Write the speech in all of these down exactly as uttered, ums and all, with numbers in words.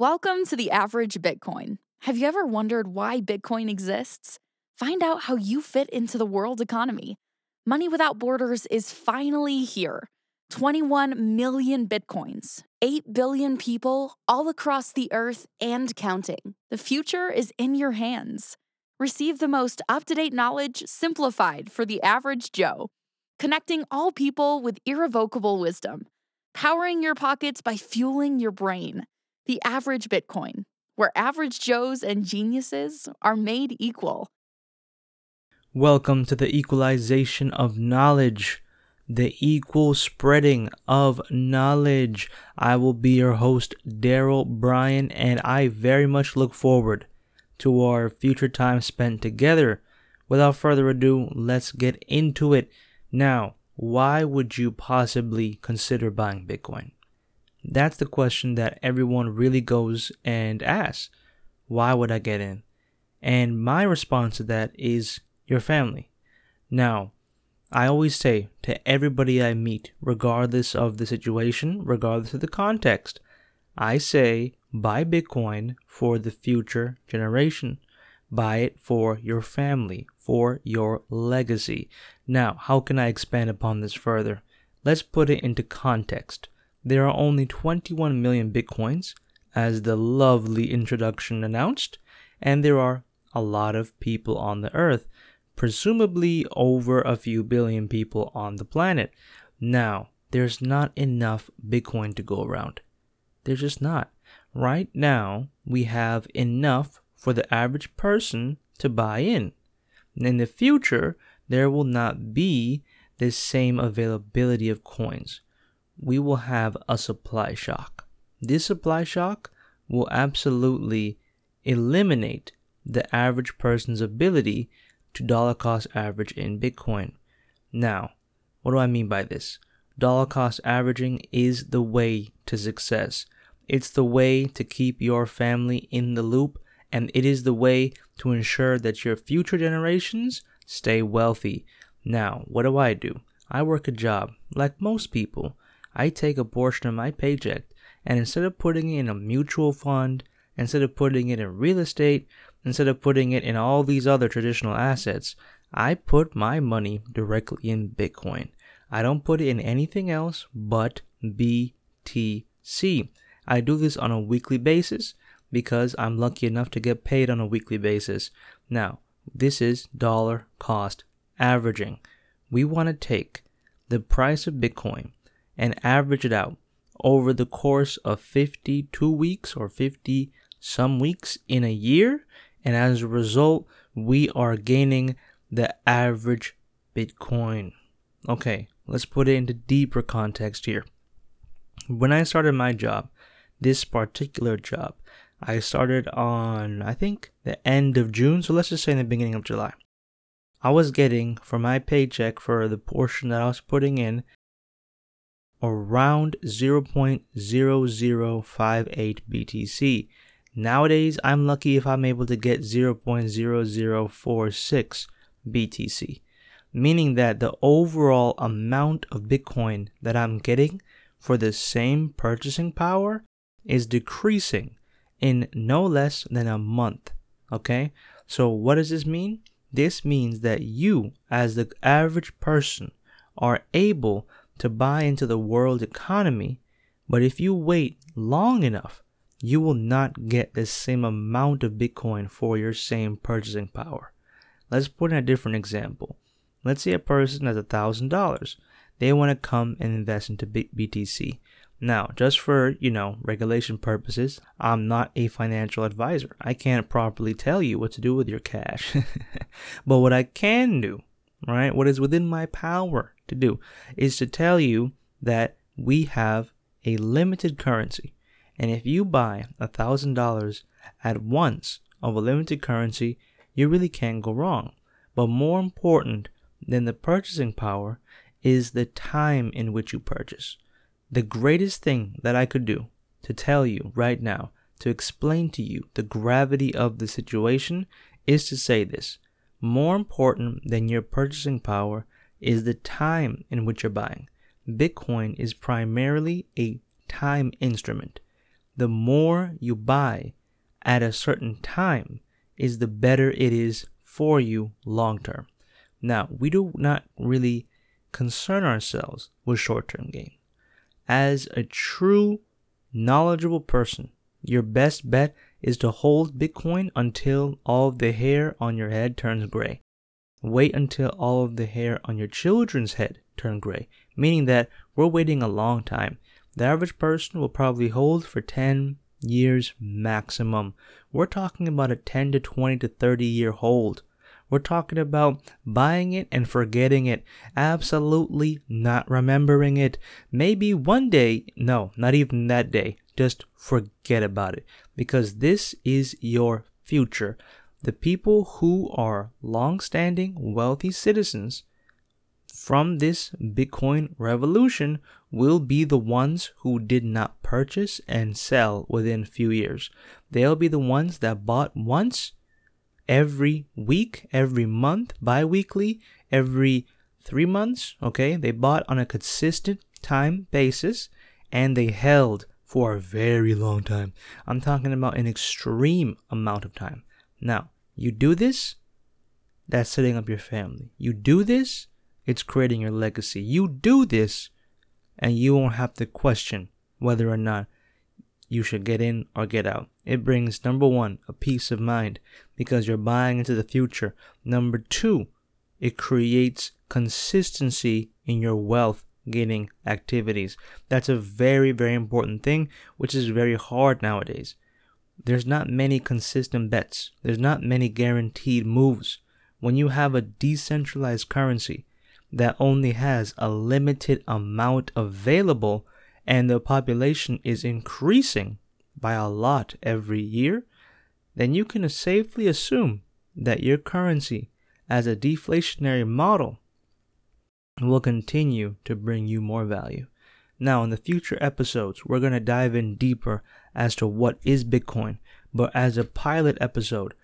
Welcome to The Average Bitcoin. Have you ever wondered why Bitcoin exists? Find out how you fit into the world economy. Money without borders is finally here. twenty-one million Bitcoins, eight billion people all across the earth and counting. The future is in your hands. Receive the most up-to-date knowledge simplified for the average Joe. Connecting all people with irrevocable wisdom. Powering your pockets by fueling your brain. The Average Bitcoin, where average Joes and geniuses are made equal. Welcome to the equalization of knowledge, the equal spreading of knowledge. I will be your host, Daryl Bryan, and I very much look forward to our future time spent together. Without further ado, let's get into it. Now, why would you possibly consider buying Bitcoin? That's the question that everyone really goes and asks. Why would I get in? And my response to that is your family. Now, I always say to everybody I meet, regardless of the situation, regardless of the context, I say buy Bitcoin for the future generation. Buy it for your family, for your legacy. Now, how can I expand upon this further? Let's put it into context. There are only twenty-one million Bitcoins, as the lovely introduction announced, and there are a lot of people on the earth, presumably over a few billion people on the planet. Now, there's not enough Bitcoin to go around. There's just not. Right now, we have enough for the average person to buy in. In the future, there will not be this same availability of coins. We will have a supply shock. This supply shock will absolutely eliminate the average person's ability to dollar cost average in Bitcoin. Now, what do I mean by this? Dollar cost averaging is the way to success. It's the way to keep your family in the loop, and it is the way to ensure that your future generations stay wealthy. Now, what do I do? I work a job, like most people. I take a portion of my paycheck, and instead of putting it in a mutual fund, instead of putting it in real estate, instead of putting it in all these other traditional assets, I put my money directly in Bitcoin. I don't put it in anything else but B T C. I do this on a weekly basis because I'm lucky enough to get paid on a weekly basis. Now, this is dollar cost averaging. We want to take the price of Bitcoin and average it out over the course of fifty-two weeks or fifty some weeks in a year. And as a result, we are gaining the average Bitcoin. Okay, let's put it into deeper context here. When I started my job, this particular job, I started on, I think, the end of June. So let's just say in the beginning of July. I was getting for my paycheck for the portion that I was putting in around zero point zero zero five eight B T C. Nowadays, I'm lucky if I'm able to get zero point zero zero four six B T C, meaning that the overall amount of Bitcoin that I'm getting for the same purchasing power is decreasing in no less than a month. Okay, so what does this mean? This means that you, as the average person, are able to buy into the world economy, but if you wait long enough, you will not get the same amount of Bitcoin for your same purchasing power. Let's put in a different example. Let's say a person has one thousand dollars. They want to come and invest into B T C. Now, just for, you know, regulation purposes, I'm not a financial advisor. I can't properly tell you what to do with your cash. But what I can do, right, what is within my power to do, is to tell you that we have a limited currency. And if you buy one thousand dollars at once of a limited currency, you really can't go wrong. But more important than the purchasing power is the time in which you purchase. The greatest thing that I could do to tell you right now, to explain to you the gravity of the situation, is to say this. More important than your purchasing power is the time in which you're buying. Bitcoin is primarily a time instrument. the more you buy at a certain time is the better it is for you long term. Now, we do not really concern ourselves with short-term gain. As a true knowledgeable person, your best bet is to hold Bitcoin until all of the hair on your head turns gray. Wait until all of the hair on your children's head turn gray, meaning that we're waiting a long time. The average person will probably hold for ten years maximum. We're talking about a ten to twenty to thirty year hold. We're talking about buying it and forgetting it. Absolutely not remembering it. Maybe one day, no, not even that day. Just forget about it, because this is your future. The people who are long-standing wealthy citizens from this Bitcoin revolution will be the ones who did not purchase and sell within a few years. They'll be the ones that bought once every week, every month, bi-weekly, every three months, okay? They bought on a consistent time basis and they held for a very long time. I'm talking about an extreme amount of time. Now, you do this, that's setting up your family. You do this, it's creating your legacy. You do this, and you won't have to question whether or not you should get in or get out. It brings, number one, a peace of mind because you're buying into the future. Number two, it creates consistency in your wealth gaining activities. That's a very, very important thing, which is very hard nowadays. There's not many consistent bets. There's not many guaranteed moves. When you have a decentralized currency that only has a limited amount available and the population is increasing by a lot every year, then you can safely assume that your currency as a deflationary model will continue to bring you more value. Now, in the future episodes, we're going to dive in deeper as to what is Bitcoin. But as a pilot episode,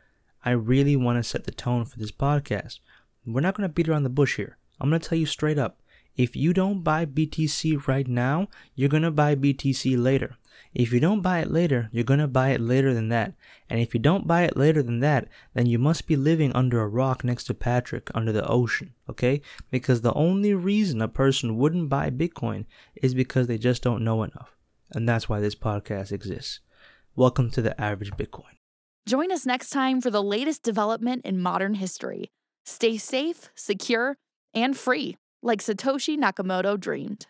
I really want to set the tone for this podcast. We're not going to beat around the bush here. I'm going to tell you straight up. If you don't buy B T C right now, you're going to buy B T C later. If you don't buy it later, you're going to buy it later than that. And if you don't buy it later than that, then you must be living under a rock next to Patrick under the ocean, okay? Because the only reason a person wouldn't buy Bitcoin is because they just don't know enough. And that's why this podcast exists. Welcome to The Average Bitcoin. Join us next time for the latest development in modern history. Stay safe, secure, and free, like Satoshi Nakamoto dreamed.